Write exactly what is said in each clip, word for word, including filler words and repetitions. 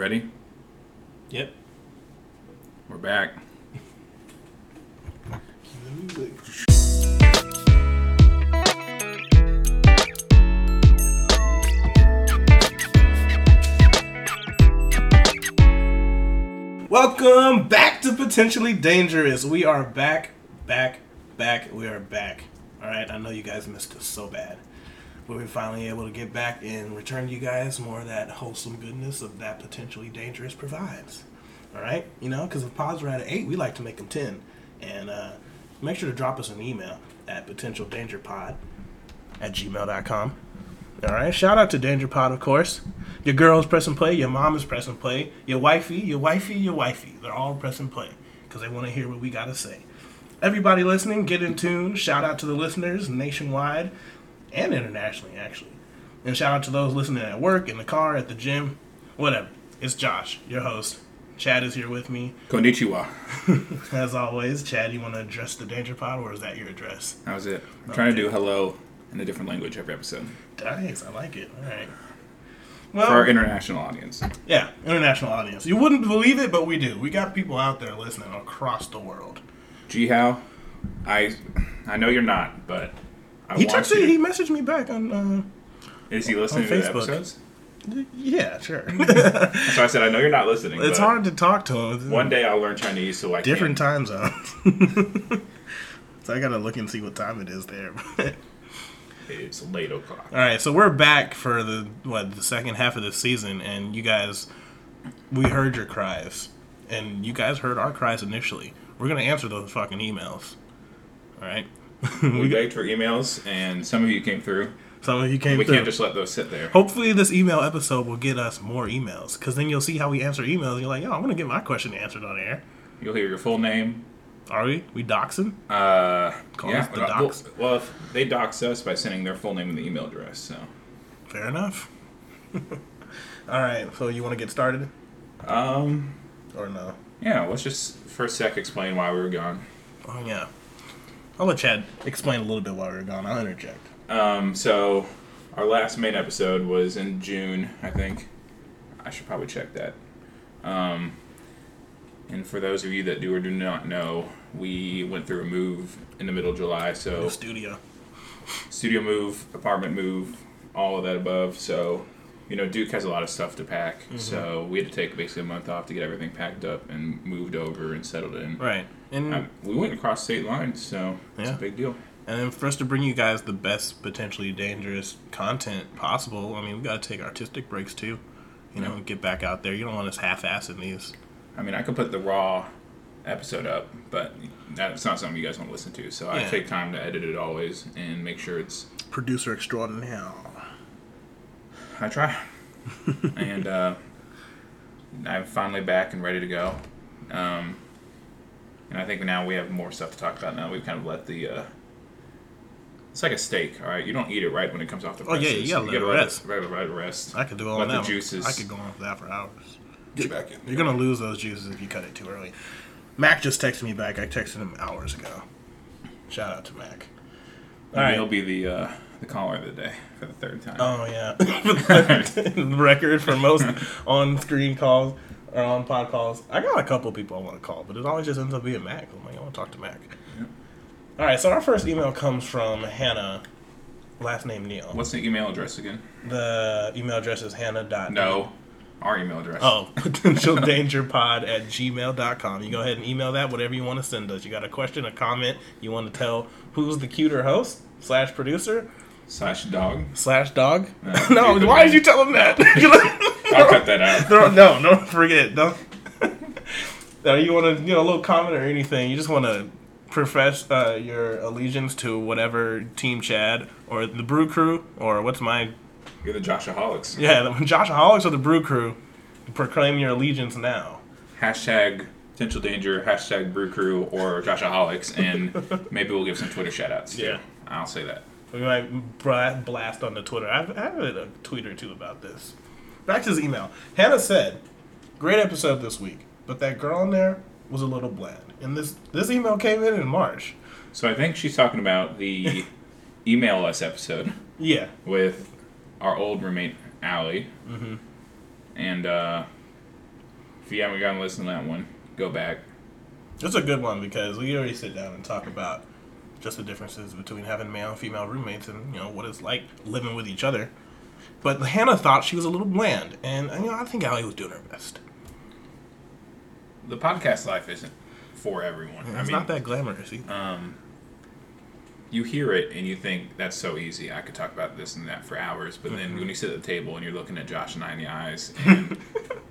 ready? Yep. We're back. Welcome back to Potentially Dangerous. We are back, back, back. We are back. All right, I know you guys missed us so bad. But we're finally able to get back and return to you guys more of that wholesome goodness of that Potentially Dangerous provides. All right? You know, because if pods are at eight, we like to make them ten. And uh, make sure to drop us an email at potential danger pod at gmail dot com. All right? Shout out to Danger Pod, of course. Your girl's pressing play. Your mom is pressing play. Your wifey, your wifey, your wifey. They're all pressing play because they want to hear what we got to say. Everybody listening, get in tune. Shout out to the listeners nationwide and internationally, actually. And shout out to those listening at work, in the car, at the gym, whatever. It's Josh, your host. Chad is here with me. Konnichiwa. As always, Chad, you want to address the Danger Pod, or is that your address? That was it. I'm okay. Trying to do hello in a different language every episode. Nice. I like it. All right. Well, for our international audience. Yeah, international audience. You wouldn't believe it, but we do. We got people out there listening across the world. Jihao, I I know you're not, but I he want texted, you. He messaged me back on uh, Is he listening to the episodes? Yeah, sure. So I said, I know you're not listening. It's hard to talk to him. One day I'll learn Chinese so I different can. Different time zone. So I got to look and see what time it is there. It's late o'clock. All right, so we're back for the what the second half of this season, and you guys, we heard your cries, and you guys heard our cries initially. We're going to answer those fucking emails. All right? We begged for emails, and some of you came through. Some of you came we through. We can't just let those sit there. Hopefully this email episode will get us more emails, because then you'll see how we answer emails, and you're like, yo, I'm going to get my question answered on air. You'll hear your full name. Are we? We doxing? Uh, Call yeah. us the dox? Well, well, they dox us by sending their full name and the email address, so. Fair enough. All right, so you want to get started? Um. Or no? Yeah, let's just, for a sec, explain why we were gone. Oh, yeah. I'll let Chad explain a little bit why we were gone. I'll interject. Um, so, our last main episode was in June, I think. I should probably check that. Um, and for those of you that do or do not know, we went through a move in the middle of July, so... The studio. Studio move, apartment move, all of that above, so... You know, Duke has a lot of stuff to pack, mm-hmm. so we had to take basically a month off to get everything packed up and moved over and settled in. Right. And um, we went across state lines, so yeah. It's a big deal. And then for us to bring you guys the best potentially dangerous content possible, I mean, we've got to take artistic breaks, too. You know, yeah. Get back out there. You don't want us half-assing these. I mean, I could put the raw episode up, but that's not something you guys want to listen to, so yeah. I take time to edit it always and make sure it's... Producer extraordinaire. I try, and uh, I'm finally back and ready to go, um, and I think now we have more stuff to talk about now. We've kind of let the, uh, it's like a steak, all right? You don't eat it right when it comes off the presses. Oh, yeah, you gotta, you gotta let it rest. Let it, let it rest. I could do all let that. Let the juices. I could go on for that for hours. Get back in. You're going to lose those juices if you cut it too early. Mac just texted me back. I texted him hours ago. Shout out to Mac. All right. He'll be the... Uh, The caller of the day for the third time. Oh, yeah. Record for most on-screen calls or on-pod calls. I got a couple people I want to call, but it always just ends up being Mac. I'm like, I want to talk to Mac. Yeah. All right, so our first email comes from Hannah, last name Neil. What's the email address again? The email address is hannah dot neil. No, our email address. Oh, potential danger pod at gmail dot com. You go ahead and email that, whatever you want to send us. You got a question, a comment, you want to tell who's the cuter host slash producer. Slash dog. Slash dog? No, no why did you tell him that? I'll cut that out. No, don't forget. Don't. No, you want to, you know, a little comment or anything. You just want to profess uh, your allegiance to whatever Team Chad or the Brew Crew or what's my... You're the Joshaholics. Yeah, the Joshaholics or the Brew Crew. Proclaim your allegiance now. Hashtag... Potential Danger, hashtag Brew Crew, or Joshaholics, and maybe we'll give some Twitter shout-outs. Yeah. I'll say that. We might blast on the Twitter. I have a tweet or two about this. Back to his email. Hannah said, great episode this week, but that girl in there was a little bland. And this, this email came in in March. So I think she's talking about the Email Us episode. Yeah. With our old roommate, Allie. Mm-hmm. And, uh... If you haven't gotten listened to that one, go back. It's a good one because we already sit down and talk about just the differences between having male and female roommates and, you know, what it's like living with each other. But Hannah thought she was a little bland, and, you know, I think Allie was doing her best. The podcast life isn't for everyone. Yeah, it's I mean, not that glamorous either. Um, you hear it and you think, that's so easy. I could talk about this and that for hours. But mm-hmm. then when you sit at the table and you're looking at Josh and I in the eyes, and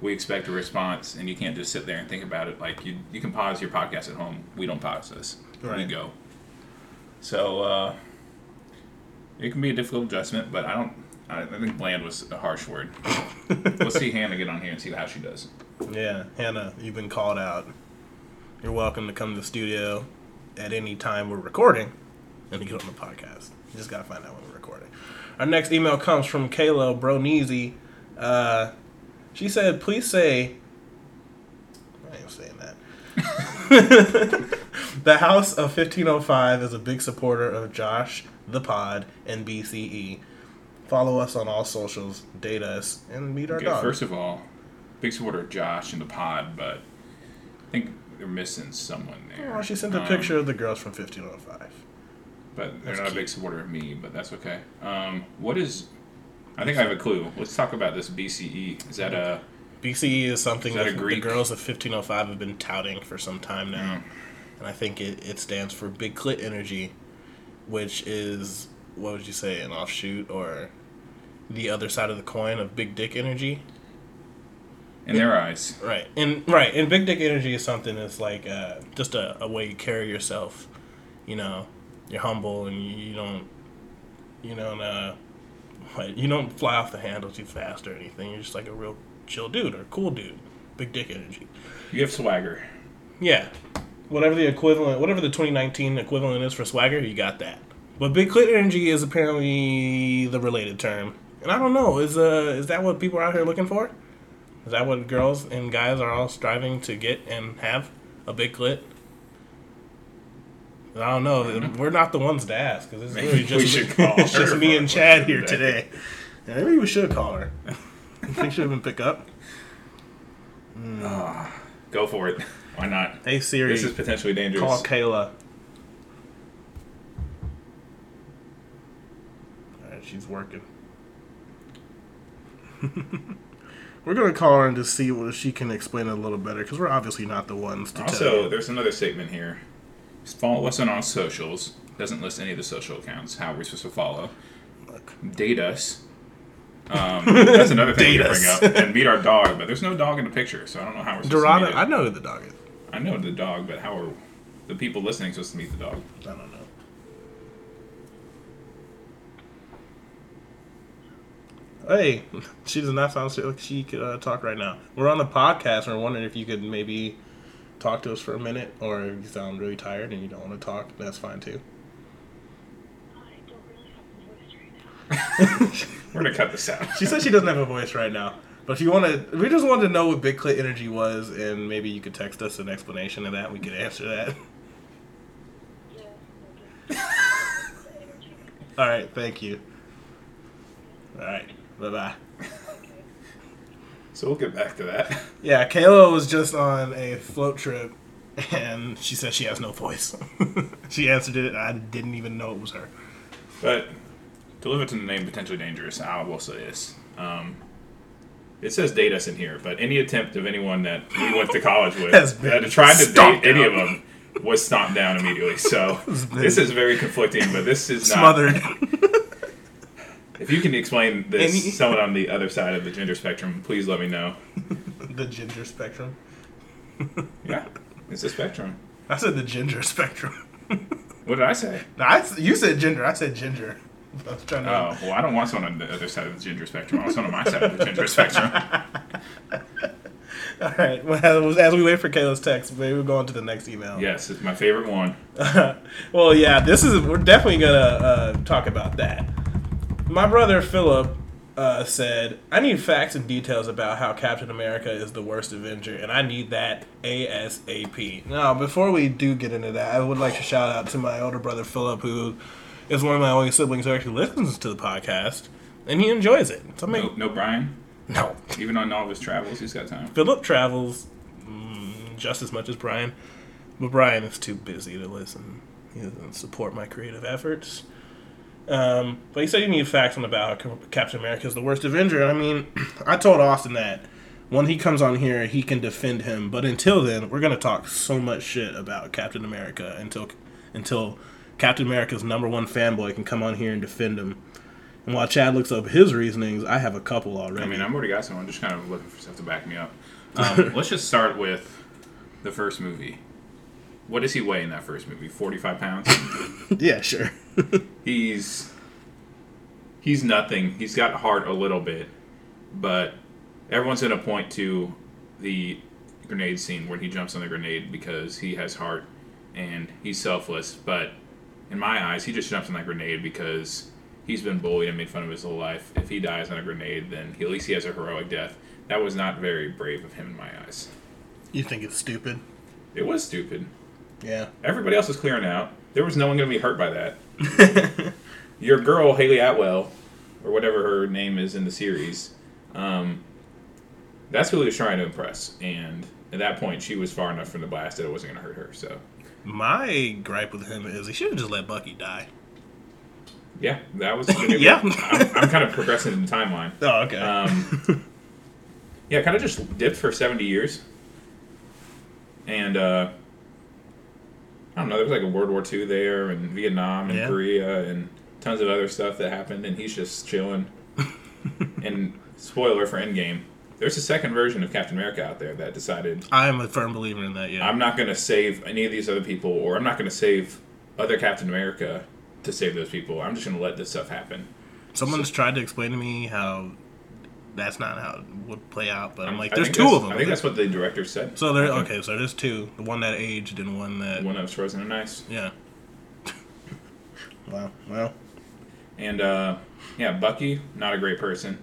we expect a response, and you can't just sit there and think about it. Like, you you can pause your podcast at home. We don't pause this. Right. We go. So, uh, it can be a difficult adjustment, but I don't... I think bland was a harsh word. We'll see Hannah get on here and see how she does. Yeah, Hannah, you've been called out. You're welcome to come to the studio at any time we're recording and get on the podcast. You just got to find out when we're recording. Our next email comes from Kalo Broneezy. Uh, she said, please say... I ain't saying that. The House of fifteen oh five is a big supporter of Josh, the pod, and B C E. Follow us on all socials, date us, and meet our okay, dog. First of all, big supporter of Josh and the pod, but I think they're missing someone there. Oh, she sent a um, picture of the girls from fifteen oh five. But they're that's not cute. A big supporter of me, but that's okay. Um, what is... I think I have a clue. Let's talk about this B C E. Is that a... B C E is something is that, that the girls of fifteen oh five have been touting for some time now. Mm. And I think it, it stands for Big Clit Energy, which is, what would you say, an offshoot or... the other side of the coin of big dick energy. In their eyes. Right. And right. And big dick energy is something that's like uh, just a, a way you carry yourself. You know, you're humble and you, you don't, you don't, uh, you don't fly off the handle too fast or anything. You're just like a real chill dude or cool dude. Big dick energy. You have swagger. Yeah. Whatever the equivalent, whatever the twenty nineteen equivalent is for swagger, you got that. But big clit energy is apparently the related term. And I don't know, is uh is that what people are out here looking for? Is that what girls and guys are all striving to get and have? A big clit? I don't know. Mm-hmm. We're not the ones to ask. Cause it's Maybe really just we should call her. It's just me and Chad here today. Yeah, maybe we should call her. You think she would pick up? Mm. Uh, go for it. Why not? Hey, Siri. This is potentially dangerous. Call Kayla. All right, she's working. We're going to call her and just see if she can explain it a little better, because we're obviously not the ones to also, tell you. Also, there's another statement here. Just follow us on all socials. Doesn't list any of the social accounts. How are we supposed to follow? Look. Date us. Um, that's another thing we bring up. And meet our dog, but there's no dog in the picture, so I don't know how we're supposed Dorada, to meet it. I know who the dog is. I know the dog, but how are the people listening supposed to meet the dog? I don't know. Hey, she does not sound like she could uh, talk right now. We're on the podcast, and we're wondering if you could maybe talk to us for a minute, or if you sound really tired and you don't want to talk, that's fine, too. I don't really have a voice right now. We're going to cut this out. She said she doesn't have a voice right now. But if you want to, we just wanted to know what Big Clit Energy was, and maybe you could text us an explanation of that, and we could answer that. All right, thank you. All right. Bye-bye. So we'll get back to that. Yeah, Kayla was just on a float trip, and she said she has no voice. She answered it, and I didn't even know it was her. But to live up to the name Potentially Dangerous, I will say this. Um, it says date us in here, but any attempt of anyone that we went to college with that tried to date any of them was stomped down immediately. So this is very conflicting, but this is not... Smothered. If you can explain this to someone on the other side of the gender spectrum, please let me know. The ginger spectrum? Yeah, it's a spectrum. I said the ginger spectrum. What did I say? No, I, you said gender. I said ginger. I was trying to oh, well, I don't want someone on the other side of the gender spectrum. I want someone on my side of the gender spectrum. All right. Well, as we wait for Kayla's text, maybe we'll go on to the next email. Yes, it's my favorite one. Well, yeah, this is. We're definitely going to uh, talk about that. My brother, Philip, uh, said, I need facts and details about how Captain America is the worst Avenger, and I need that ASAP. Now, before we do get into that, I would like to shout out to my older brother, Philip, who is one of my only siblings who actually listens to the podcast, and he enjoys it. So, no, no Brian? No. Even on all of his travels, he's got time. Philip travels just as much as Brian. But Brian is too busy to listen. He doesn't support my creative efforts. Um, but he said he knew facts on about how Captain America is the worst Avenger. I mean, I told Austin that when he comes on here, he can defend him. But until then, we're going to talk so much shit about Captain America until until Captain America's number one fanboy can come on here and defend him. And while Chad looks up his reasonings, I have a couple already. I mean, I've already got some. I'm just kind of looking for stuff to back me up. Um, let's just start with the first movie. What does he weigh in that first movie? forty-five pounds? Yeah, sure. he's he's nothing. He's got heart a little bit. But everyone's going to point to the grenade scene where he jumps on the grenade because he has heart and he's selfless. But in my eyes, he just jumps on that grenade because he's been bullied and made fun of his whole life. If he dies on a grenade, then he, at least he has a heroic death. That was not very brave of him in my eyes. You think it's stupid? It was stupid. Yeah. Everybody else was clearing out. There was no one going to be hurt by that. Your girl, Hayley Atwell, or whatever her name is in the series, um, that's who he was trying to impress. And at that point, she was far enough from the blast that it wasn't going to hurt her. So my gripe with him is he should have just let Bucky die. Yeah, that was... yeah. I'm, I'm kind of progressing in the timeline. Oh, okay. Um, yeah, kind of just dipped for seventy years. And... uh I don't know, there was like a World War Two there, and Vietnam, and yeah. Korea, and tons of other stuff that happened, and he's just chilling. And spoiler for Endgame, there's a second version of Captain America out there that decided... I'm a firm believer in that, yeah. I'm not going to save any of these other people, or I'm not going to save other Captain America to save those people. I'm just going to let this stuff happen. Someone's so, tried to explain to me how... That's not how it would play out, but I'm like, there's two of them. I think that's what the director said. So there, okay, so there's two. The one that aged and one that... One that was frozen and ice. Yeah. Wow. Well. And, uh, yeah, Bucky, not a great person.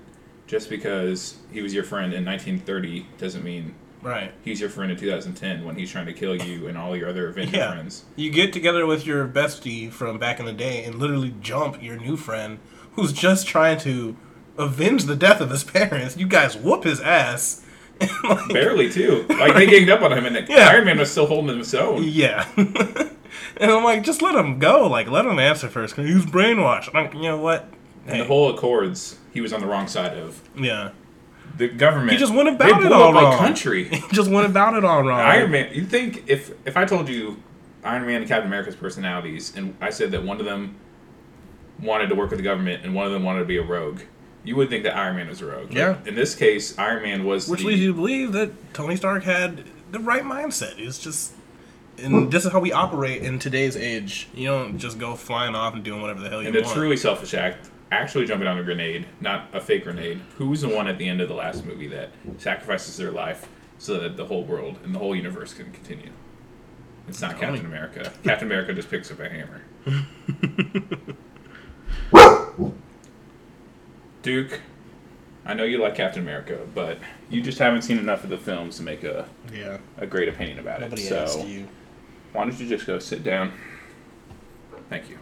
Just because he was your friend in nineteen thirty doesn't mean... Right. He's your friend in two thousand ten when he's trying to kill you and all your other Avenger yeah. friends. You get together with your bestie from back in the day and literally jump your new friend who's just trying to... avenge the death of his parents. You guys whoop his ass. Like, barely, too. Like, they ganged up on him, and yeah. Iron Man was still holding him his own. Yeah. And I'm like, just let him go. Like, let him answer first. He was brainwashed. I'm like, you know what? And hey. The whole Accords, he was on the wrong side of. Yeah. The government. He just went about it all wrong. Country. He just went about it all wrong. Iron Man, you think, if, if I told you Iron Man and Captain America's personalities, and I said that one of them wanted to work with the government, and one of them wanted to be a rogue, you would think that Iron Man was a rogue. Yeah. But in this case, Iron Man was Which the... Which leads you to believe that Tony Stark had the right mindset. It's just... And this is how we operate in today's age. You don't just go flying off and doing whatever the hell you and want. And a truly selfish act, actually jumping on a grenade, not a fake grenade. Who's the one at the end of the last movie that sacrifices their life so that the whole world and the whole universe can continue? It's not Tony. Captain America. Captain America just picks up a hammer. Duke, I know you like Captain America, but you just haven't seen enough of the films to make a yeah. a great opinion about Nobody it. So asked you. Why don't you just go sit down? Thank you.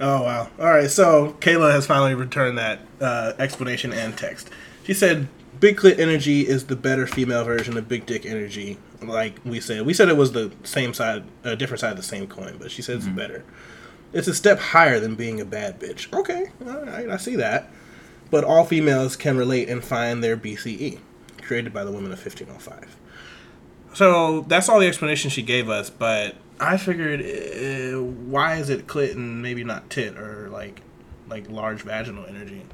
Oh, wow. All right, so Kayla has finally returned that uh, explanation and text. She said, Big Clit Energy is the better female version of Big Dick Energy, like we said. We said it was the same side, a uh, different side of the same coin, but she said it's mm-hmm. better. It's a step higher than being a bad bitch. Okay, all right, I see that. But all females can relate and find their B C E, created by the women of fifteen oh five. So that's all the explanation she gave us, but I figured, uh, why is it clit and maybe not tit or like like large vaginal energy?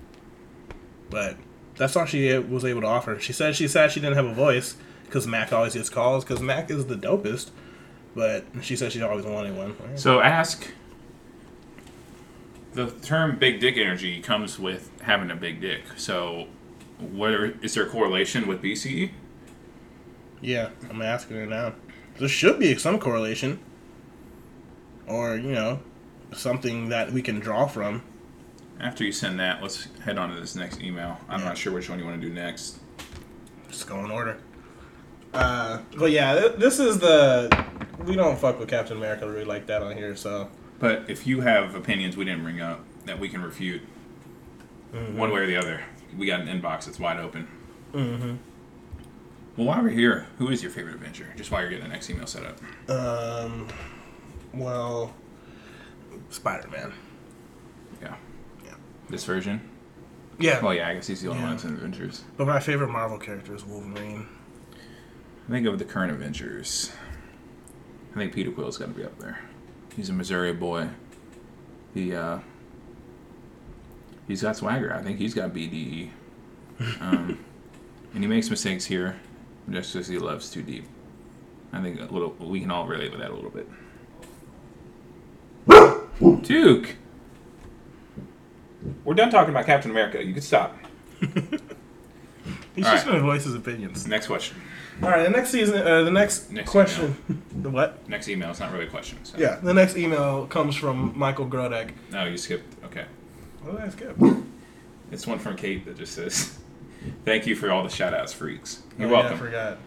But that's all she was able to offer. She said she said she didn't have a voice because Mac always gets calls because Mac is the dopest, but she said she always wanted one. Right. So ask... The term big dick energy comes with having a big dick. So, what are, is there a correlation with B C E? Yeah, I'm asking her now. There should be some correlation. Or, you know, something that we can draw from. After you send that, let's head on to this next email. I'm yeah. not sure which one you want to do next. Just go in order. Uh, but yeah, th- this is the... We don't fuck with Captain America really like that on here, so... But if you have opinions we didn't bring up that we can refute mm-hmm. one way or the other, we got an inbox that's wide open. Mm-hmm. Well, while we're here, who is your favorite Avenger? Just while you're getting the next email set up. Um, well, Spider-Man. Yeah. Yeah. This version? Yeah. Well, yeah, I guess he's the only yeah. one that's in Avengers. But my favorite Marvel character is Wolverine. I think of the current Avengers, I think Peter Quill's got to be up there. He's a Missouri boy. He, uh, he's got swagger. I think he's got B D E. Um, and he makes mistakes here just because he loves too deep. I think a little we can all relate with that a little bit. Duke! We're done talking about Captain America. You can stop. He's all just right. going to voice his opinions. Next question. All right, the next season, uh, the next, next question. The what? Next email. It's not really a question. So. Yeah, the next email comes from Michael Grodek. No, you skipped. Okay. What did I skip? It's one from Kate that just says, "Thank you for all the shout-outs, freaks." You're oh, welcome. Yeah, I forgot.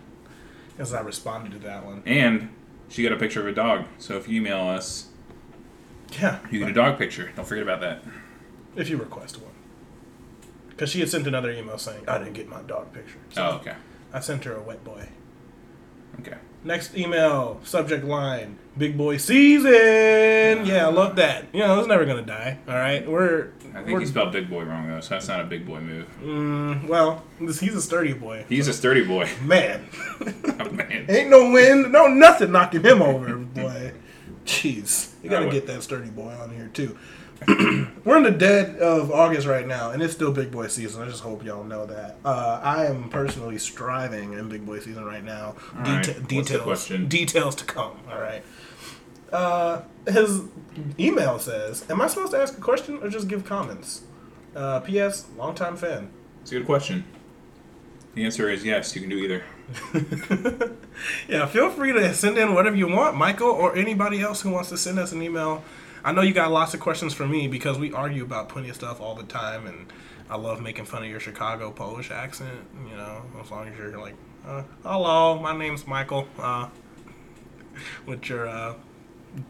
Because I responded to that one. And she got a picture of a dog. So if you email us, yeah, you get a dog picture. Don't forget about that. If you request one. Because she had sent another email saying, I didn't get my dog picture. So oh, okay. I sent her a wet boy. Okay. Next email, subject line, Big Boy Season! Yeah, I love that. You know, it's never going to die, all right? We're. I think he spelled Big Boy wrong, though, so that's not a Big Boy move. Mm, well, he's a sturdy boy. He's so. a sturdy boy. Man. Oh, man. Ain't no wind, no nothing knocking him over, boy. Jeez. You got to get that sturdy boy on here, too. We're in the dead of August right now, and it's still Big Boy season. I just hope y'all know that. Uh, I am personally striving in Big Boy season right now. All right. De- details, details to come. All right. Uh, his email says, "Am I supposed to ask a question or just give comments?" Uh, P S. Longtime fan. It's a good question. The answer is yes. You can do either. Yeah, feel free to send in whatever you want, Michael, or anybody else who wants to send us an email. I know you got lots of questions for me because we argue about plenty of stuff all the time, and I love making fun of your Chicago Polish accent, you know, as long as you're like, uh, hello, my name's Michael, uh, with your, uh,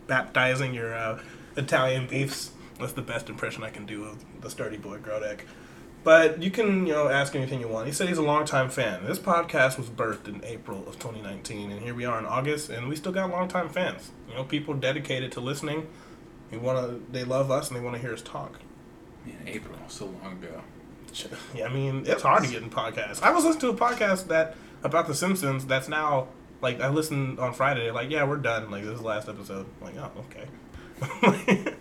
baptizing your, uh, Italian beefs. That's the best impression I can do of the sturdy boy Grodek. But you can, you know, ask anything you want. He said he's a longtime fan. This podcast was birthed in April of twenty nineteen, and here we are in August, and we still got longtime fans. You know, people dedicated to listening. We wanna, they love us and they want to hear us talk. Man, April, so long ago. Yeah, I mean, it's hard to get in podcasts. I was listening to a podcast that about The Simpsons that's now, like, I listened on Friday, like, yeah, we're done. Like, this is the last episode. I'm like, oh, okay.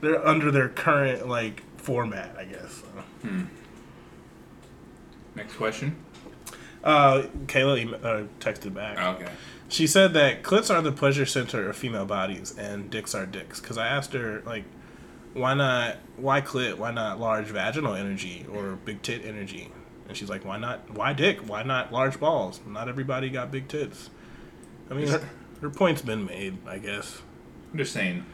They're under their current, like, format, I guess. So. Hmm. Next question. Uh, Kayla uh, texted back. Oh, okay. She said that clits are the pleasure center of female bodies and dicks are dicks. Because I asked her, like, why not, why clit? Why not large vaginal energy or big tit energy? And she's like, why not, why dick? Why not large balls? Not everybody got big tits. I mean, her, her point's been made, I guess. I'm just saying,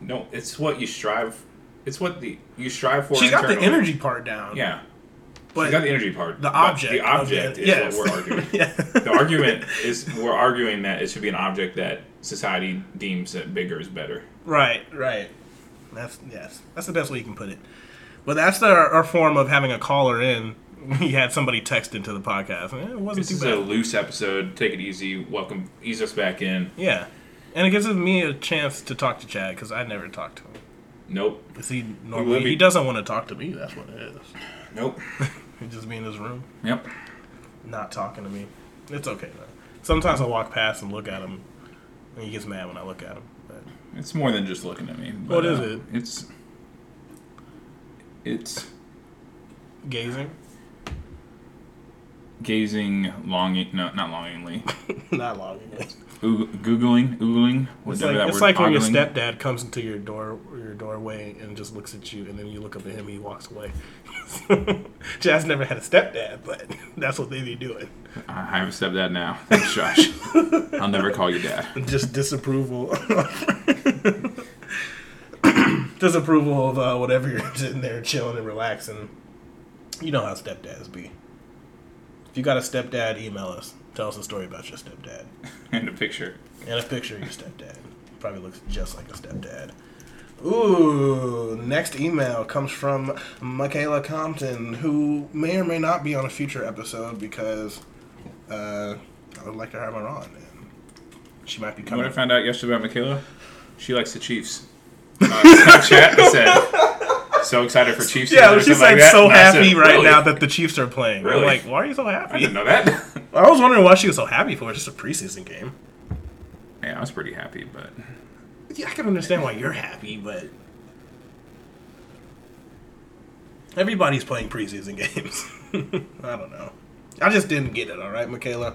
no, it's what you strive, it's what the you strive for. She's got the energy part down. Yeah. But you got the energy part. The object. The object the, is yes. what we're arguing. Yeah. The argument is we're arguing that it should be an object that society deems that bigger is better. Right, right. That's yes. That's the best way you can put it. But that's our, our form of having a caller in. We had somebody text into the podcast. It wasn't this too bad. This is a loose episode. Take it easy. Welcome. Ease us back in. Yeah. And it gives me a chance to talk to Chad because I never talk to him. Nope. Because he normally be... he doesn't want to talk to me. That's what it is. Nope. He'd just be in his room. Yep. Not talking to me. It's okay, though. Sometimes I walk past and look at him, and he gets mad when I look at him. But. It's more than just looking at me. But, what is uh, it? It's... It's... Gazing? Gazing, longing... No, not longingly. Not longingly. Googling, oogling. It's like, that it's word, like when your stepdad comes into your door, your doorway, and just looks at you, and then you look up at him, and he walks away. Josh never had a stepdad, but that's what they be doing. I have a stepdad now. Thanks, Josh. I'll never call you dad. Just disapproval, disapproval of uh, whatever you're sitting there chilling and relaxing. You know how stepdads be. If you got a stepdad, email us. Tell us a story about your stepdad. And a picture. And a picture of your stepdad. Probably looks just like a stepdad. Ooh, next email comes from Mikaela Compton, who may or may not be on a future episode because uh, I would like to have her on. And she might be coming. What I found out yesterday about Mikaela, she likes the Chiefs. Uh, Snapchat, I said, so excited for Chiefs. Yeah, she's like, like so happy said, right really? now that the Chiefs are playing. Really? I'm like, why are you so happy? I didn't know that. I was wondering why she was so happy for it. It's just a preseason game. Yeah, I was pretty happy, but... Yeah, I can understand why you're happy, but... Everybody's playing preseason games. I don't know. I just didn't get it, all right, Mikaela?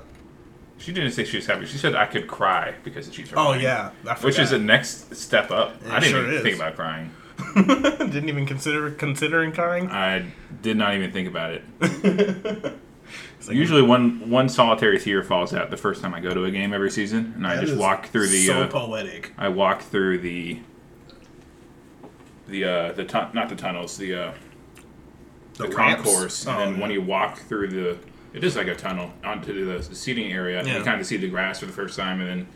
She didn't say she was happy. She said I could cry because the Chiefs are playing. Oh, yeah. I forgot. Which is the next step up. It I didn't sure even is. think about crying. Didn't even consider considering crying? I did not even think about it. Like, usually one, one solitary tear falls out the first time I go to a game every season, and I just walk through the... so uh, poetic. I walk through the... the uh, the tu- Not the tunnels, the... Uh, the the concourse, oh, and then yeah. when you walk through the... It is like a tunnel onto the, the seating area, yeah. and you kind of see the grass for the first time, and then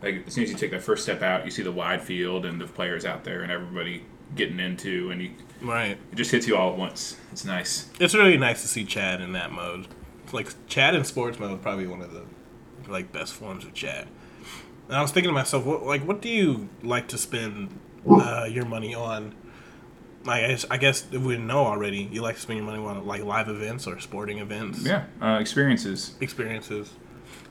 like as soon as you take that first step out, you see the wide field and the players out there and everybody getting into, and you right. it just hits you all at once. It's nice. It's really nice to see Chad in that mode. Like, Chad in sports mode is probably one of the, like, best forms of Chad. And I was thinking to myself, what, like, what do you like to spend uh, your money on? Like, I guess, I guess if we know already, you like to spend your money on, like, live events or sporting events. Yeah, uh, experiences. Experiences.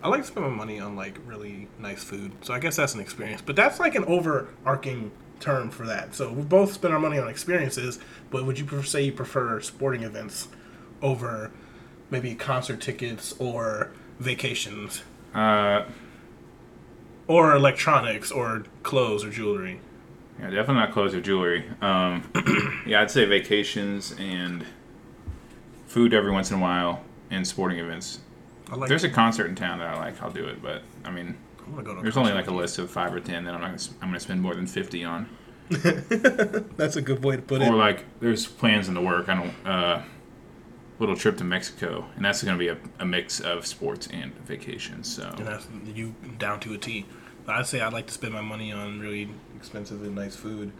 I like to spend my money on, like, really nice food. So I guess that's an experience. But that's, like, an overarching term for that. So we both spend our money on experiences, but would you say you prefer sporting events over... maybe concert tickets or vacations, uh, or electronics or clothes or jewelry. Yeah, definitely not clothes or jewelry. Um, yeah, I'd say vacations and food every once in a while and sporting events. I like there's a concert in town that I like. I'll do it, but I mean, I'm gonna go to there's only like a list of five or ten that I'm not. Gonna, I'm going to spend more than fifty on. That's a good way to put or it. Or like, there's plans in the work. I don't. Uh, Little trip to Mexico, and that's going to be a, a mix of sports and vacations. So and that's you down to a T. I'd say I'd like to spend my money on really expensive and nice food,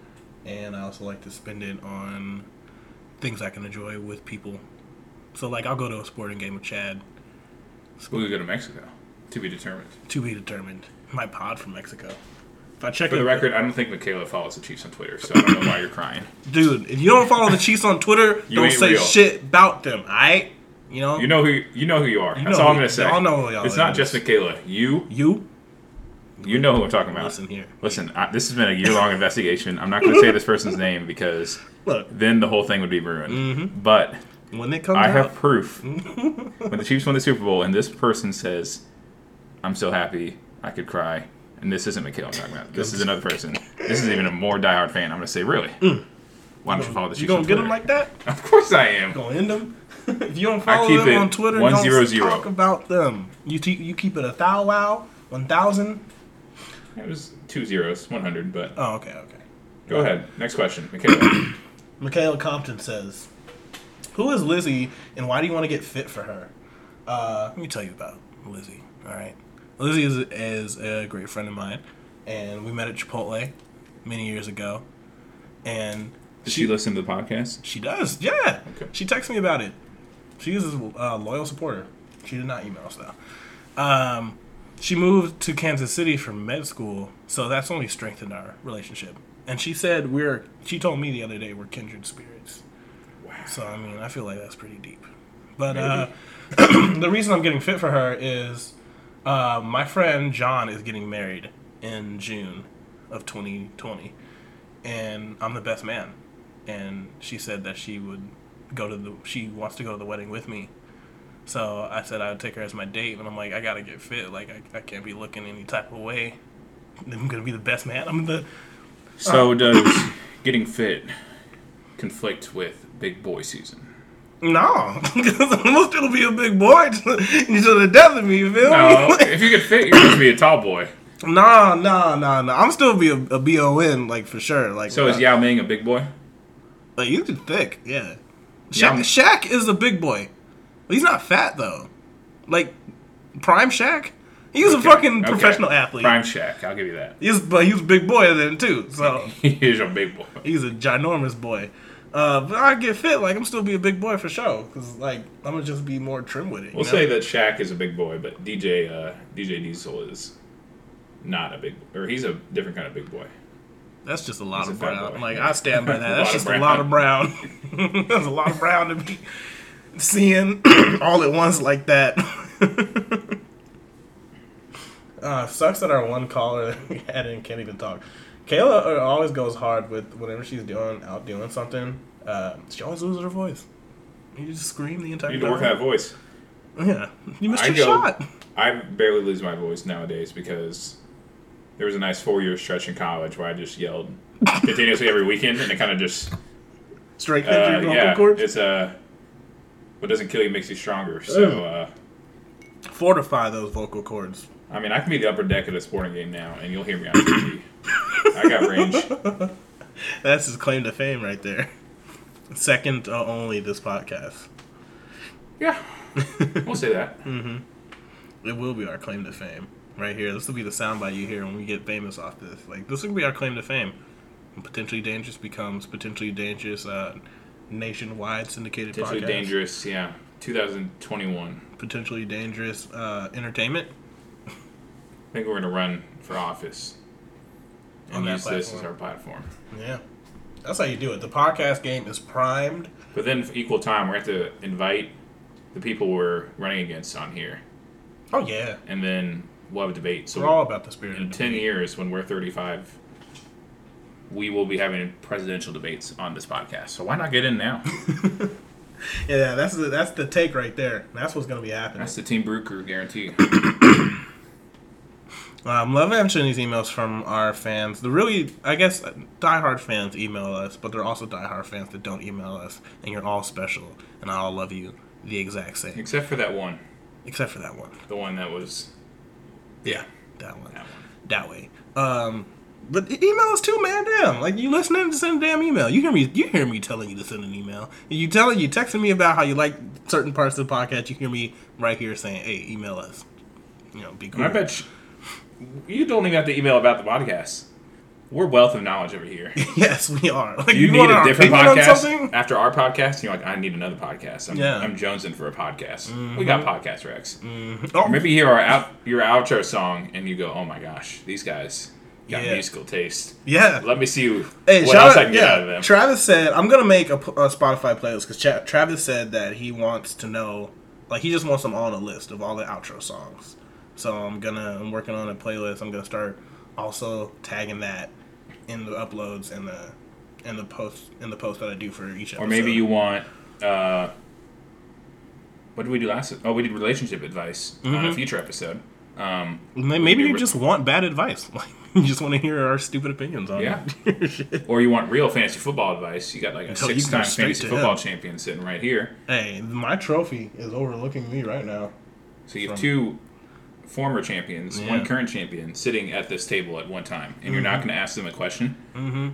and I also like to spend it on things I can enjoy with people. So like I'll go to a sporting game with Chad. We could go to Mexico. To be determined. To be determined. My pod from Mexico. If I check for the record, I don't think Mikaela follows the Chiefs on Twitter, so I don't know why you're crying. Dude, if you don't follow the Chiefs on Twitter, don't say real. shit about them, all right? You know? You know who you, know who you are. You That's all I'm going to say. Y'all know who y'all it's are. Not just Mikaela. You. You. You know who I'm talking about. Listen here. Listen, I, this has been a year-long investigation. I'm not going to say this person's name because Look. then the whole thing would be ruined. Mm-hmm. But when it comes I out. have proof. When the Chiefs won the Super Bowl and this person says, I'm so happy I could cry. And this isn't Mikaela I'm talking about. This is another person. This is even a more diehard fan. I'm going to say, really? Mm. Why don't you, you follow the Chiefs on Twitter? You going to get them like that? Of course I am. Going to end them? If you don't follow them on Twitter, one, don't zero, zero. talk about them. You te- you keep it a thou wow, one thousand? It was two zeros, one hundred, but... Oh, okay, okay. Go yeah. ahead. Next question. Mikaela. Mikaela Compton says, who is Lizzie and why do you want to get fit for her? Uh, let me tell you about Lizzie, all right? Lizzie is, is a great friend of mine, and we met at Chipotle many years ago. And does she, she listen to the podcast? She does, yeah. Okay. She texts me about it. She is a uh, loyal supporter. She did not email us, though. Um, she moved to Kansas City for med school, so that's only strengthened our relationship. And she said we're, she told me the other day we're kindred spirits. Wow. So, I mean, I feel like that's pretty deep. But uh, the reason I'm getting fit for her is... Uh, my friend John is getting married in June of twenty twenty, and I'm the best man. And she said that she would go to the, she wants to go to the wedding with me. So I said I would take her as my date, and I'm like, I gotta get fit. Like, I, I can't be looking any type of way. I'm gonna be the best man. I'm the... Uh. So does getting fit conflict with big boy season? No, because I'm still be a big boy until the death of me, you feel no, me? No, if you get fit, you're going to be a tall boy. No, no, no, no. I'm still be a, a B O N, like, for sure. Like, so uh, is Yao Ming a big boy? Like, you could thick, yeah. Sha- Shaq is a big boy. He's not fat, though. Like, prime Shaq? He was okay. a fucking okay. professional athlete. Prime Shaq, I'll give you that. He was, but he was a big boy then, too. So He's a big boy. He's a ginormous boy. Uh, but I get fit, like, I'm still be a big boy for sure, because, like, I'm going to just be more trim with it. We'll know? Say that Shaq is a big boy, but D J uh, D J Diesel is not a big, or he's a different kind of big boy. That's just a lot he's of a brown. Like, I stand by that. That's just a lot of brown. That's a lot of brown to be seeing all at once like that. uh, sucks that our one caller that we had in can't even talk. Kayla always goes hard with whenever she's doing out doing something. Uh, she always loses her voice. You just scream the entire time. You need to work on that voice. Yeah. You missed I your go, shot. I barely lose my voice nowadays because there was a nice four-year stretch in college where I just yelled continuously every weekend, and it kind of just... Straight uh, through your vocal yeah, cords? It's uh, what doesn't kill you makes you stronger, so... Uh, Fortify those vocal cords. I mean, I can be the upper deck of the sporting game now, and you'll hear me on T V. I got range. That's his claim to fame right there. Second to only this podcast. Yeah. We'll say that. Mm-hmm. It will be our claim to fame right here. This will be the soundbite you hear when we get famous off this. Like, this will be our claim to fame. When Potentially Dangerous becomes Potentially Dangerous uh, nationwide syndicated Potentially podcast. Potentially Dangerous, yeah. twenty twenty-one. Potentially Dangerous uh, entertainment. I think we're going to run for office. And use this as our platform. Yeah. That's how you do it. The podcast game is primed. But then for equal time, we're going to have to invite the people we're running against on here. Oh, yeah. And then we'll have a debate. So we're all about the spirit of debate. In ten years, when we're thirty-five, we will be having presidential debates on this podcast. So why not get in now? Yeah, that's the, that's the take right there. That's what's going to be happening. That's the Team Brew Crew guarantee. I'm um, loving answering these emails from our fans. The really, I guess, diehard fans email us, but there are also diehard fans that don't email us, and you're all special, and I all love you the exact same. Except for that one. Except for that one. The one that was... Yeah, that one. That one. That way. Um, but email us too, man, damn. Like, you listening to send a damn email. You hear me You hear me telling you to send an email. You telling, you texting me about how you like certain parts of the podcast. You hear me right here saying, hey, email us. You know, be cool. I bet you... You don't even have to email about the podcast. We're wealth of knowledge over here. Yes, we are. Like, you, you need a different podcast after our podcast. You're like, I need another podcast. I'm, yeah. I'm jonesing for a podcast. Mm-hmm. We got Podcast Rex. Mm-hmm. Oh. Or maybe you hear our out, your outro song and you go, oh my gosh, these guys got yeah. musical taste. Yeah. Let me see hey, what else out, I can yeah. get out of them. Travis said, I'm going to make a, a Spotify playlist because Tra- Travis said that he wants to know, like he just wants them all on a list of all the outro songs. So I'm gonna I'm working on a playlist. I'm gonna start also tagging that in the uploads and the and the post in the post that I do for each episode. Or maybe you want uh, what did we do last? Oh, we did relationship advice mm-hmm. on a future episode. Um, maybe you re- just want bad advice. Like you just want to hear our stupid opinions on yeah. it. Or you want real fantasy football advice. You got like a Until six-time fantasy football him. champion sitting right here. Hey, my trophy is overlooking me right now. So you have From- two. former champions, yeah. one current champion, sitting at this table at one time, and mm-hmm. you're not going to ask them a question. Mm-hmm.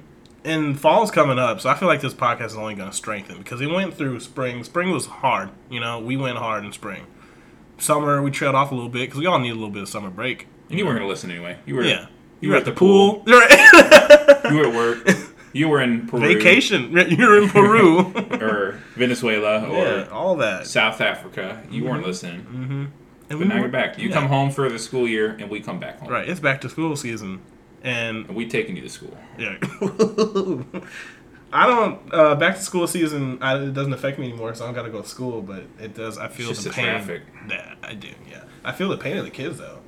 And fall's coming up, so I feel like this podcast is only going to strengthen, because it went through spring. Spring was hard. You know, we went hard in spring. Summer, we trailed off a little bit, because we all need a little bit of summer break. And you weren't going to listen anyway. You were, yeah. you, you were at, at the pool. pool. You were at work. You were in Peru. Vacation. You were in Peru. Or Venezuela. Or yeah, all that. South Africa. You mm-hmm. weren't listening. Mm-hmm. And but we now were, you're back. You yeah. come home for the school year, and we come back home. Right, it's back to school season, and, and we taking you to school. Yeah, I don't uh, back to school season. I, it doesn't affect me anymore, so I don't got to go to school. But it does. I feel it's just the pain. Traffic. Yeah, I do. Yeah, I feel the pain of the kids though,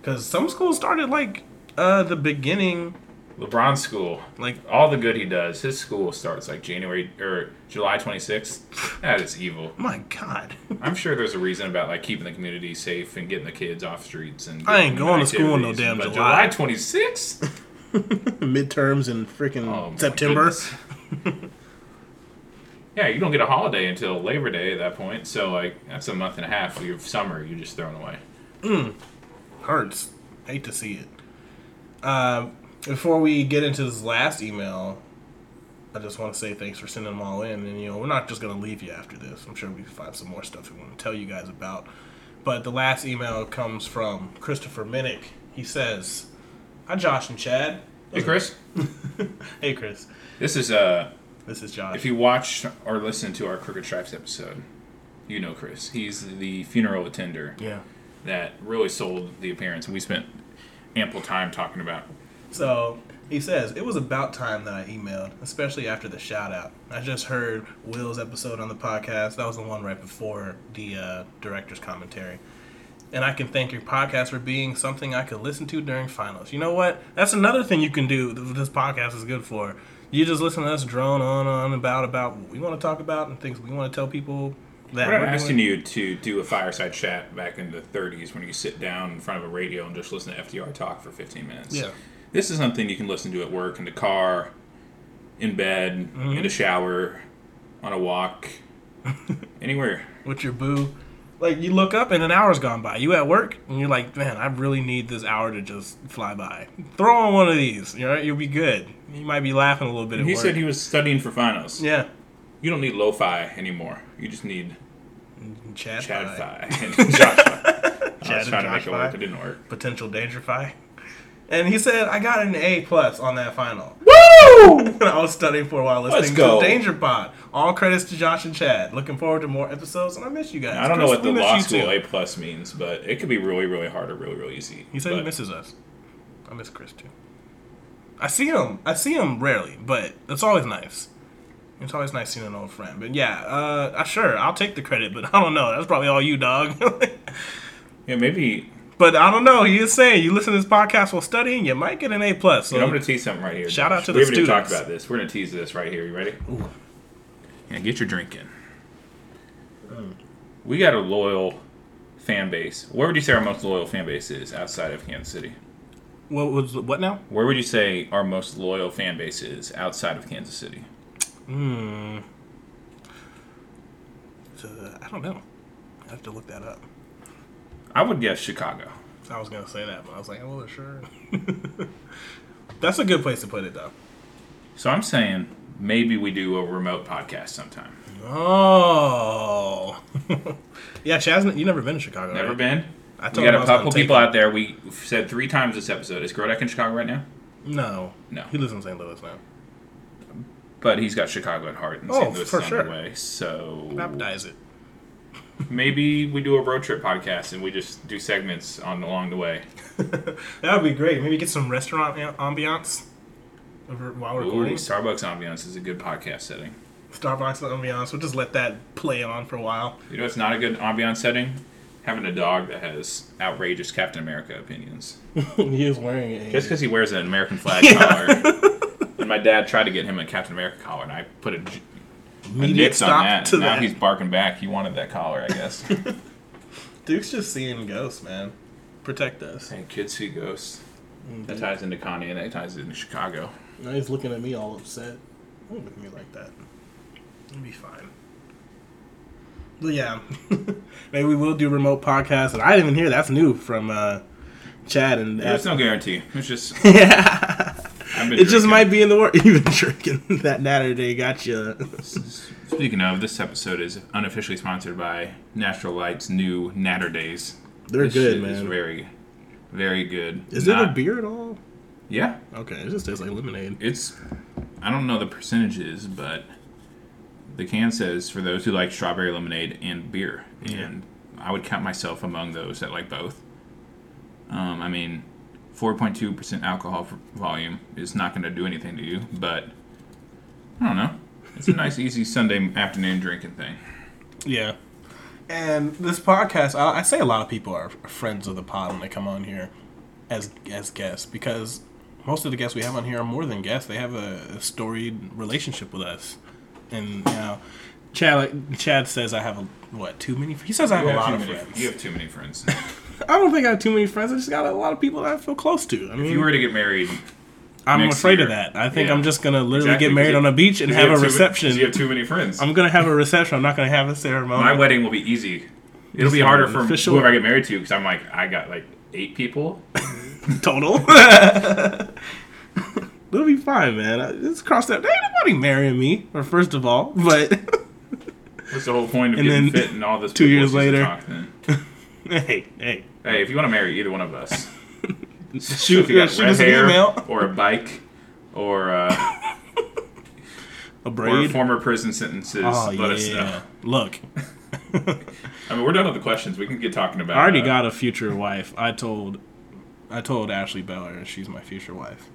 because some schools started like uh, the beginning. LeBron's school, like all the good he does, his school starts like January or July twenty-sixth. That is evil. My God. I'm sure there's a reason about like keeping the community safe and getting the kids off streets and. I ain't going to school in no damn but July. July twenty-sixth. Midterms in freaking oh, September. Yeah, you don't get a holiday until Labor Day at that point. So like that's a month and a half of your summer you just thrown away. Mm. Hurts. Hate to see it. Uh. Before we get into this last email, I just want to say thanks for sending them all in. And, you know, we're not just going to leave you after this. I'm sure we can find some more stuff we want to tell you guys about. But the last email comes from Christopher Minnick. He says, hi, Josh and Chad. Hey, Chris. Hey, Chris. This is uh, This is John. If you watched or listened to our Crooked Stripes episode, you know Chris. He's the funeral attender. Yeah. That really sold the appearance, and we spent ample time talking about. So he says, it was about time that I emailed, especially after the shout out. I just heard Will's episode on the podcast. That was the one right before the uh, director's commentary. And I can thank your podcast for being something I could listen to during finals. You know what? That's another thing you can do that this podcast is good for. You just listen to us drone on on about, about what we want to talk about and things we want to tell people. That we're not we're asking doing. you to do a fireside chat back in the thirties when you sit down in front of a radio and just listen to F D R talk for fifteen minutes. Yeah. This is something you can listen to at work, in the car, in bed, mm-hmm. in the shower, on a walk, anywhere. With your boo. Like, you look up and an hour's gone by. You at work, and you're like, man, I really need this hour to just fly by. Throw on one of these. You know, you'll be good. You might be laughing a little bit at work. He said he was studying for finals. Yeah. You don't need lo-fi anymore. You just need Chad Chad-fi. And Josh-fi. Chad I was trying to make it work. It didn't work. Potential Danger-fi. And he said, I got an A plus on that final. Woo! And I was studying for a while listening to Danger Pod. All credits to Josh and Chad. Looking forward to more episodes, and I miss you guys. Now, I don't know what the law school A plus means, but it could be really, really hard or really, really easy. He said but. he misses us. I miss Chris too. I see him. I see him rarely, but it's always nice. It's always nice seeing an old friend. But yeah, uh, sure, I'll take the credit, but I don't know. That's probably all you, dog. Yeah, maybe. But I don't know. He is saying you listen to this podcast while studying, you might get an A plus. So yeah, I'm going to tease something right here. Shout out to the students. We haven't even talked about this. We're going to tease this right here. You ready? Ooh. Yeah, get your drink in. Mm. We got a loyal fan base. Where would you say our most loyal fan base is outside of Kansas City? What was what now? Where would you say our most loyal fan base is outside of Kansas City? Hmm. Uh, I don't know. I have to look that up. I would guess Chicago. I was going to say that, but I was like, oh, sure. That's a good place to put it, though. So I'm saying maybe we do a remote podcast sometime. Oh. Yeah, Chaz, you've never been to Chicago, Never right? been. I told we got a couple people out there. We said three times this episode. Is Grodek in Chicago right now? No. No. He lives in Saint Louis now. But he's got Chicago at heart and oh, Saint Louis for sure. the way, so... Baptize it. Maybe we do a road trip podcast and we just do segments on along the way. That would be great. Maybe get some restaurant ambiance while we're recording. Ooh, Starbucks ambiance is a good podcast setting. Starbucks ambiance. We'll just let that play on for a while. You know what's not a good ambiance setting? Having a dog that has outrageous Captain America opinions. He is wearing it. Just because he wears an American flag yeah. collar. And my dad tried to get him a Captain America collar and I put a... Immediate stop on that. To now that. He's barking back. He wanted that collar, I guess. Duke's just seeing ghosts, man. Protect us. Hey, kids see ghosts. Mm-hmm. That ties into Kanye and that ties into Chicago. Now he's looking at me all upset. Don't look at me like that. It'll be fine. But yeah, maybe we will do remote podcasts. And I didn't even hear that's new from uh, Chad and. There's no guarantee. It's just. Yeah. It drinking. Just might be in the work. You've been drinking that natter day. Gotcha. Speaking of, this episode is unofficially sponsored by Natural Light's new natter days. They're this good, shit man. It's very, very good. Is Not, it a beer at all? Yeah. Okay, it just tastes like lemonade. It's, I don't know the percentages, but the can says for those who like strawberry lemonade and beer. Yeah. And I would count myself among those that like both. Um, I mean... four point two percent alcohol volume is not going to do anything to you, but I don't know. It's a nice, easy Sunday afternoon drinking thing. Yeah. And this podcast, I, I say a lot of people are friends of the pod when they come on here as as guests, because most of the guests we have on here are more than guests. They have a, a storied relationship with us. And, you know, Chad, Chad says I have, a, what, too many friends? He says I have a lot of friends. You have too many friends. I don't think I have too many friends. I just got a lot of people that I feel close to. I mean, if you were to get married, I'm next afraid year, of that. I think yeah. I'm just gonna literally exactly. get married on a beach and have, have a reception. Because you have too many friends. I'm gonna have a reception. I'm not gonna have a ceremony. My wedding will be easy. It'll it's be harder for official. Whoever I get married to because I'm like I got like eight people total. It'll be fine, man. I just cross that. Ain't nobody marrying me. Or first of all, but what's the whole point of and getting fit and all this? Two years later. Talk, then? Hey, hey. Hey, if you want to marry either one of us, shoot, so if you got yeah, red hair, or a bike, or uh, A braid? Or former prison sentences. Oh, let yeah. us know. Look. I mean, we're done with the questions. We can get talking about it. I already uh, got a future wife. I told I told Ashley Beller she's my future wife.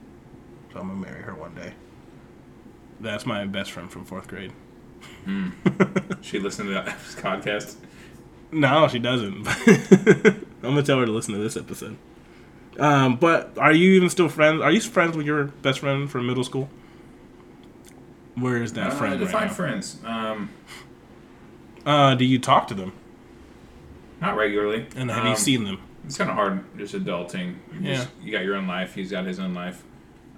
So I'm going to marry her one day. That's my best friend from fourth grade. Mm. She listened to this podcast? No, she doesn't. I'm going to tell her to listen to this episode. Um, but are you even still friends? Are you friends with your best friend from middle school? Where is that uh, friend right now? I define friends. Um, uh, do you talk to them? Not regularly. And have um, you seen them? It's kind of hard, just adulting. Yeah. Just, you got your own life. He's got his own life.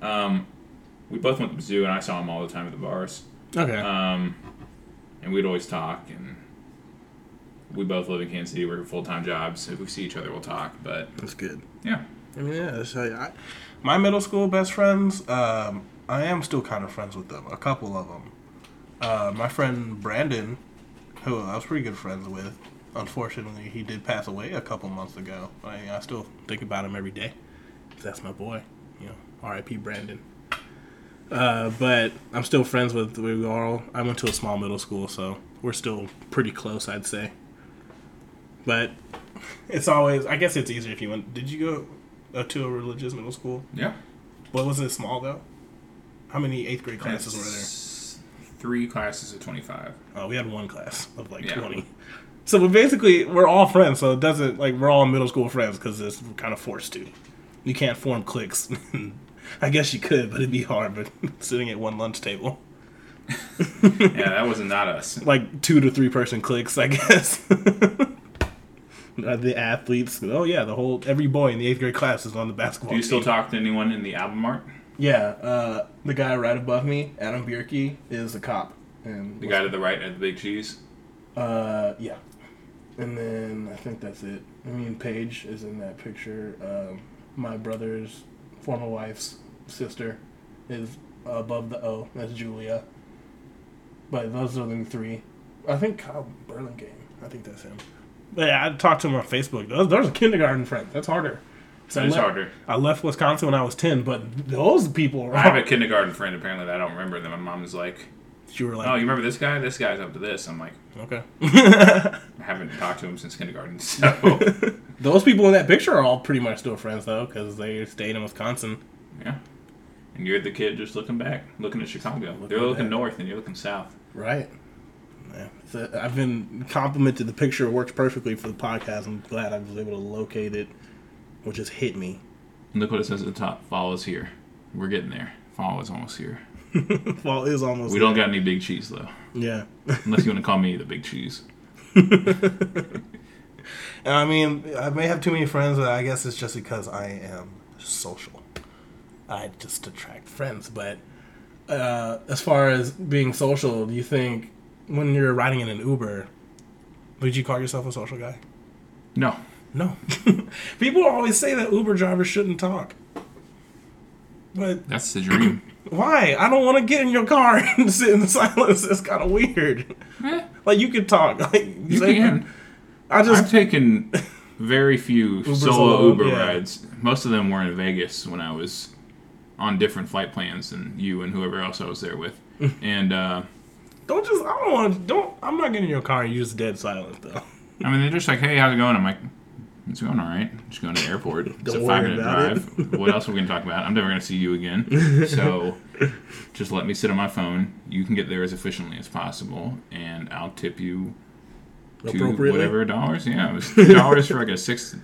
Um, we both went to the zoo, and I saw him all the time at the bars. Okay. Um, and we'd always talk, and we both live in Kansas City. We're full-time jobs. If we see each other, we'll talk. But that's good. Yeah. I mean, yeah. That's how you, I, my middle school best friends, um, I am still kind of friends with them. A couple of them. Uh, my friend Brandon, who I was pretty good friends with, unfortunately, he did pass away a couple months ago. I, I still think about him every day. That's my boy. You know, R I P Brandon. Uh, but I'm still friends with we all. I went to a small middle school, so we're still pretty close, I'd say. But it's always, I guess it's easier if you went. Did you go to a religious middle school? Yeah. But wasn't it small, though? How many eighth grade classes That's were there? Three classes of twenty-five. Oh, we had one class of like yeah. twenty. So we basically, we're all friends, so it doesn't, like, we're all middle school friends because it's kind of forced to. You can't form cliques. I guess you could, but it'd be hard, but sitting at one lunch table. Yeah, that was not us. Like two to three person cliques, I guess. The athletes. Oh yeah, the whole every boy in the eighth grade class is on the basketball team. Do you still team. talk to anyone in the album art? Yeah, uh, the guy right above me, Adam Bierke, is a cop. And the guy to the right at the Big Cheese. Uh, yeah, and then I think that's it. I mean, Paige is in that picture. Um, my brother's former wife's sister is above the O. That's Julia. But those are the three. I think Kyle Burlingame. I think that's him. Yeah, I talked to him on Facebook. Those, those are kindergarten friends. That's harder. So that is left, harder. I left Wisconsin when I was ten, but those people are... I have a kindergarten friend, apparently, that I don't remember. Then my mom was like, you were like, oh, you remember this guy? This guy's up to this. I'm like, okay. I haven't talked to him since kindergarten, so... Those people in that picture are all pretty much still friends, though, because they stayed in Wisconsin. Yeah. And you're the kid just looking back, looking at Chicago. Looking They're looking back. north, and you're looking south. Right. Yeah. So I've been complimented. The picture works perfectly for the podcast. I'm glad I was able to locate it, which just hit me. Look what it says at the top. Fall is here. We're getting there. Fall is almost here. Fall is almost we here. We don't got any Big Cheese, though. Yeah. Unless you want to call me the Big Cheese. And I mean, I may have too many friends, but I guess it's just because I am social. I just attract friends. But uh, as far as being social, do you think... When you're riding in an Uber, would you call yourself a social guy? No. No. People always say that Uber drivers shouldn't talk. But that's the dream. Why? I don't want to get in your car and sit in silence. It's kind of weird. Eh. Like, you can talk. Like, you say, can. I just, I've taken very few Ubers solo alone, Uber yeah. rides. Most of them were in Vegas when I was on different flight plans than you and whoever else I was there with. And, uh... Don't just, I don't want to, don't, I'm not getting in your car and you're just dead silent, though. I mean, they're just like, hey, how's it going? I'm like, it's going all right. Just going to the airport. It's a five-minute drive. It. What else are we going to talk about? I'm never going to see you again. So just let me sit on my phone. You can get there as efficiently as possible, and I'll tip you to whatever dollars. Yeah, it was two dollars for like a six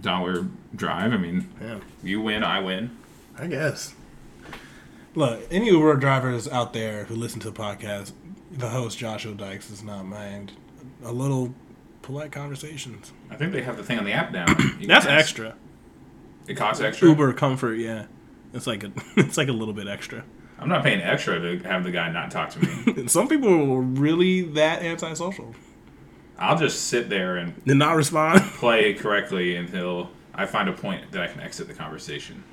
dollar drive. I mean, yeah. You win, I win. I guess. Look, any Uber drivers out there who listen to the podcast, the host, Joshua Dykes, does not mind a little polite conversations. I think they have the thing on the app now. That's extra. It costs extra? Uber Comfort, yeah. It's like a it's like a little bit extra. I'm not paying extra to have the guy not talk to me. Some people are really that antisocial. I'll just sit there and... And not respond? Play correctly until I find a point that I can exit the conversation.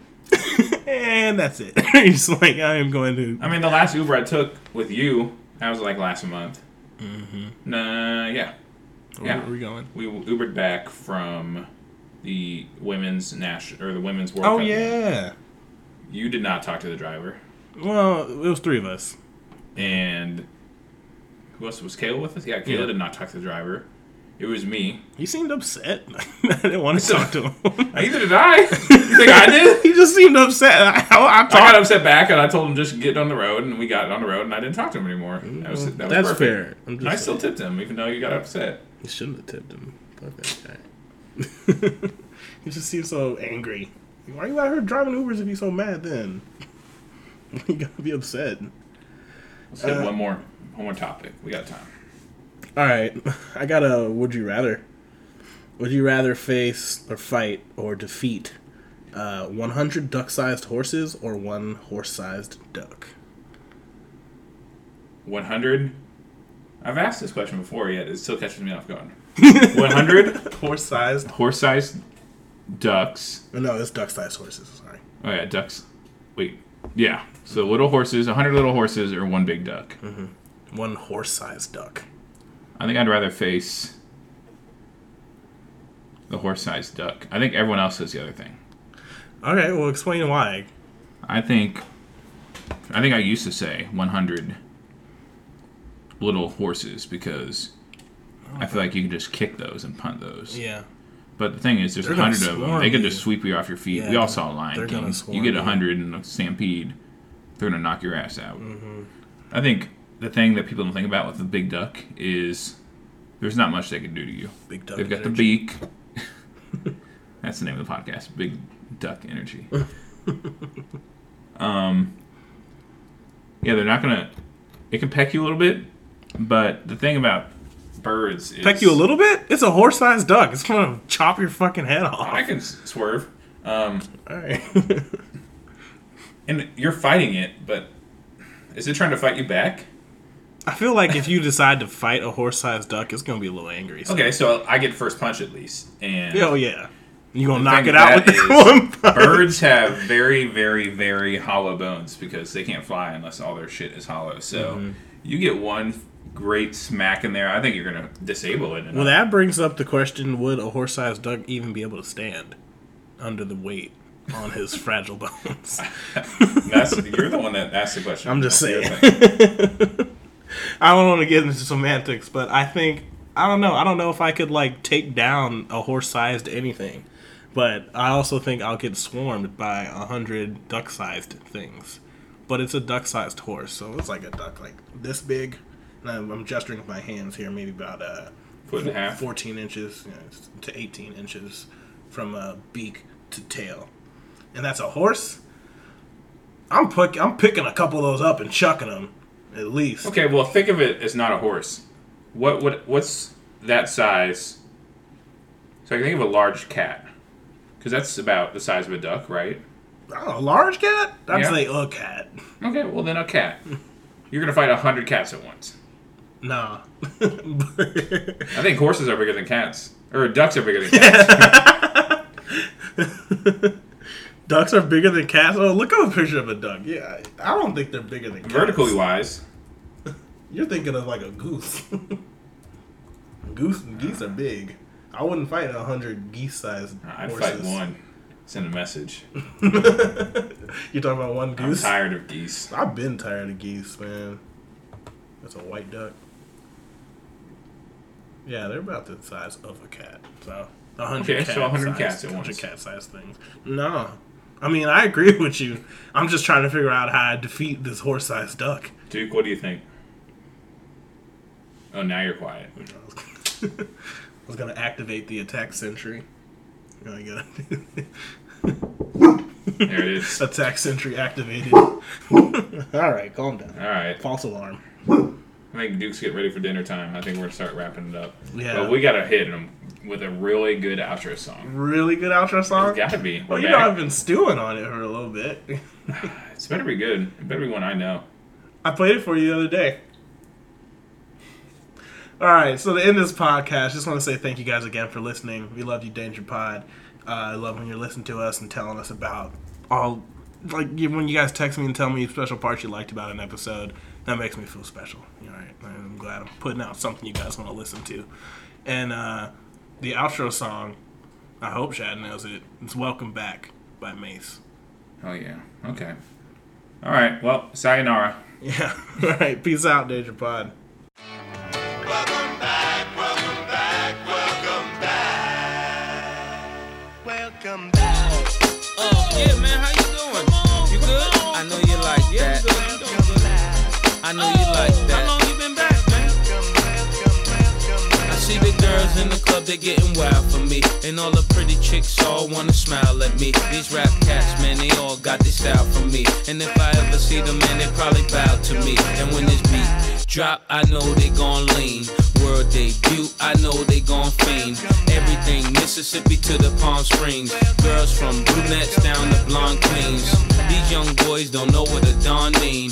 And that's it. It's like, I am going to... I mean, the last Uber I took with you... That was like last month. Mm-hmm. Nah, yeah. Where yeah. are we going? We Ubered back from the women's national or the women's World Cup. Oh yeah. Game. You did not talk to the driver. Well, it was three of us. and who else was Kayla with us? Yeah, Kayla yeah. did not talk to the driver. It was me. He seemed upset. I didn't want to talk to him. Neither did I. You think I did? He just seemed upset. I, I, I got upset back, and I told him just get on the road, and we got on the road, and I didn't talk to him anymore. That was, that was That's perfect. fair. I'm just I still tipped him, even though you got upset. You shouldn't have tipped him. Perfect guy. He just seemed so angry. Why are you out here driving Ubers if you're so mad then? You gotta be upset. Let's get uh, one more, one more topic. We got time. All right, I got a would you rather. Would you rather face or fight or defeat uh, one hundred duck-sized horses or one horse-sized duck? one hundred? I've asked this question before, yet it still catches me off guard. one hundred? Horse-sized? Horse-sized ducks. Oh, no, it's duck-sized horses, sorry. Oh, yeah, ducks. Wait, yeah. So little horses, one hundred little horses or one big duck. Mm-hmm. One horse-sized duck. I think I'd rather face the horse-sized duck. I think everyone else is the other thing. All right, well, explain why. I think I think I used to say one hundred little horses because okay. I feel like you can just kick those and punt those. Yeah. But the thing is, there's one hundred of them. They could just sweep you off your feet. Yeah, we all saw Lion King. You get one hundred in a stampede, they're going to knock your ass out. Mm-hmm. I think... The thing that people don't think about with the big duck is there's not much they can do to you. Big duck. They've got energy. The beak. That's the name of the podcast. Big duck energy. um. Yeah, they're not gonna. It can peck you a little bit, but the thing about birds is peck you a little bit. It's a horse-sized duck. It's gonna chop your fucking head off. I can swerve. Um, All right. And you're fighting it, but is it trying to fight you back? I feel like if you decide to fight a horse-sized duck, it's going to be a little angry. So. Okay, so I get first punch at least. And oh, yeah. You're going to knock it out with the one punch. Birds have very, very, very hollow bones because they can't fly unless all their shit is hollow. So mm-hmm. you get one great smack in there, I think you're going to disable it. Well, all. That brings up the question, would a horse-sized duck even be able to stand under the weight on his fragile bones? That's, you're the one that asked the question. I'm just That's saying. I don't want to get into semantics, but I think, I don't know. I don't know if I could, like, take down a horse-sized anything. But I also think I'll get swarmed by one hundred duck-sized things. But it's a duck-sized horse, so it's like a duck, like, this big. And I'm, I'm gesturing with my hands here, maybe about uh, foot and a half. fourteen inches, you know, to eighteen inches from uh, beak to tail. And that's a horse? I'm, pick, I'm picking a couple of those up and chucking them. At least. Okay, well, think of it as not a horse. What what what's that size? So I can think of a large cat, because that's about the size of a duck, right? Oh, a large cat? I'd yeah. say a cat. Okay, well then a cat. You're gonna fight a hundred cats at once. Nah. I think horses are bigger than cats, or ducks are bigger than cats. Yeah. Ducks are bigger than cats. Oh, look up a picture of a duck. Yeah, I don't think they're bigger than cats. Vertically wise. You're thinking of like a goose. Goose and geese are big. I wouldn't fight a hundred geese-sized I'd horses. I'd fight one. Send a message. You're talking about one goose? I'm tired of geese. I've been tired of geese, man. That's a white duck. Yeah, they're about the size of a cat. So, one hundred okay, cat so one hundred cats at once. one hundred cat-sized things. No. I mean, I agree with you. I'm just trying to figure out how I defeat this horse-sized duck. Duke, what do you think? Oh, now you're quiet. I was going to activate the attack sentry. Oh, you gotta do that. There it is. Attack sentry activated. All right, calm down. All right. False alarm. I think Duke's getting ready for dinner time. I think we're going to start wrapping it up. Yeah. But we got to hit him with a really good outro song. Really good outro song? It's got to be. Well, we're you back. know I've been stewing on it for a little bit. It's better be good. It better be one I know. I played it for you the other day. All right, so to end this podcast, just want to say thank you guys again for listening. We love you, Danger Pod. Uh, I love when you're listening to us and telling us about all... Like, when you guys text me and tell me special parts you liked about an episode, that makes me feel special. All right, I'm glad I'm putting out something you guys want to listen to. And uh, the outro song, I hope Shad knows it, it's Welcome Back by Mace. Oh, yeah. Okay. All right. Well, sayonara. Yeah. All right. Peace out, Danger Pod. Welcome back. Welcome back. Welcome back. Welcome back. Oh yeah, man. How you doing? On, you good? On, I know you like yeah, that. Good. You doing good. I know oh, you like that. How long you been back, man? Welcome, welcome, welcome, welcome, I see the girls in the club, they getting wild for me, and all the pretty chicks all wanna smile at me. These rap cats, man, they all got this style for me, and if I ever see them, man, they probably bow to me. And when this beat drop, I know they gon' lean. World debut, I know they gon' fiend. Everything Mississippi to the Palm Springs, girls from brunettes down to blonde queens. These young boys don't know what a don mean.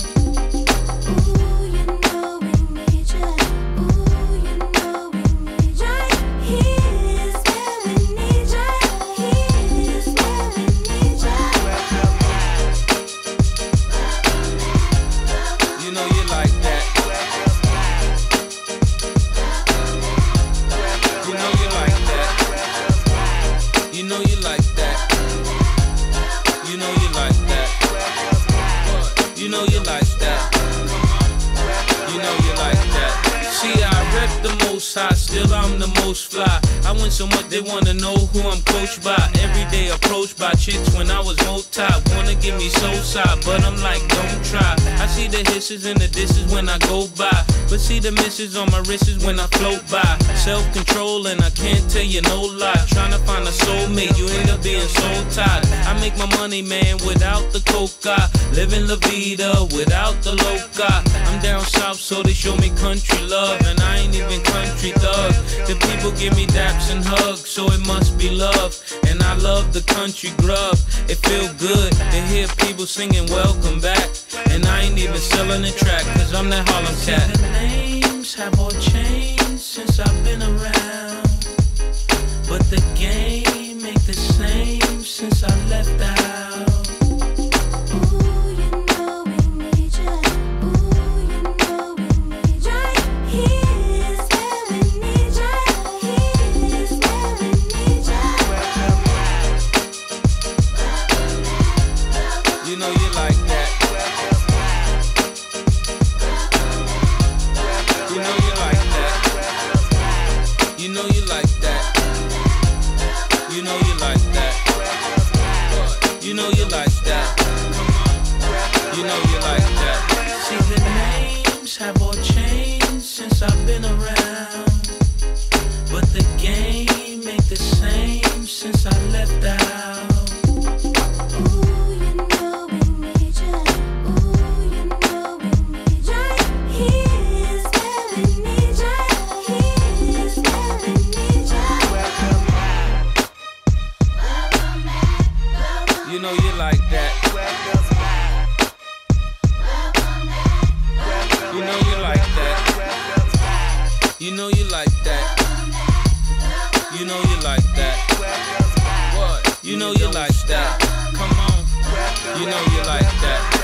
Still I'm the most fly. I win so much they wanna know who I'm coached by. Everyday approached by chicks when I was multi. Wanna give me soul side, but I'm like don't try. I see the hisses and the disses when I go by, but see the misses on my wrists when I float by. Self control and I can't tell you no lie. Tryna find a soulmate, you end up being soul tied. I make my money, man, without the coca. Living la vida without the loca. I'm down south so they show me country love, and I ain't even country thug. The people give me daps and hugs, so it must be love. And I love the country grub. It feel good to hear people singing welcome back. And I ain't even selling the track, cause I'm that Harlem cat. The names have all changed since I've been around, but the game ain't the same since I left out. You know you like that. Come on. You know you like that.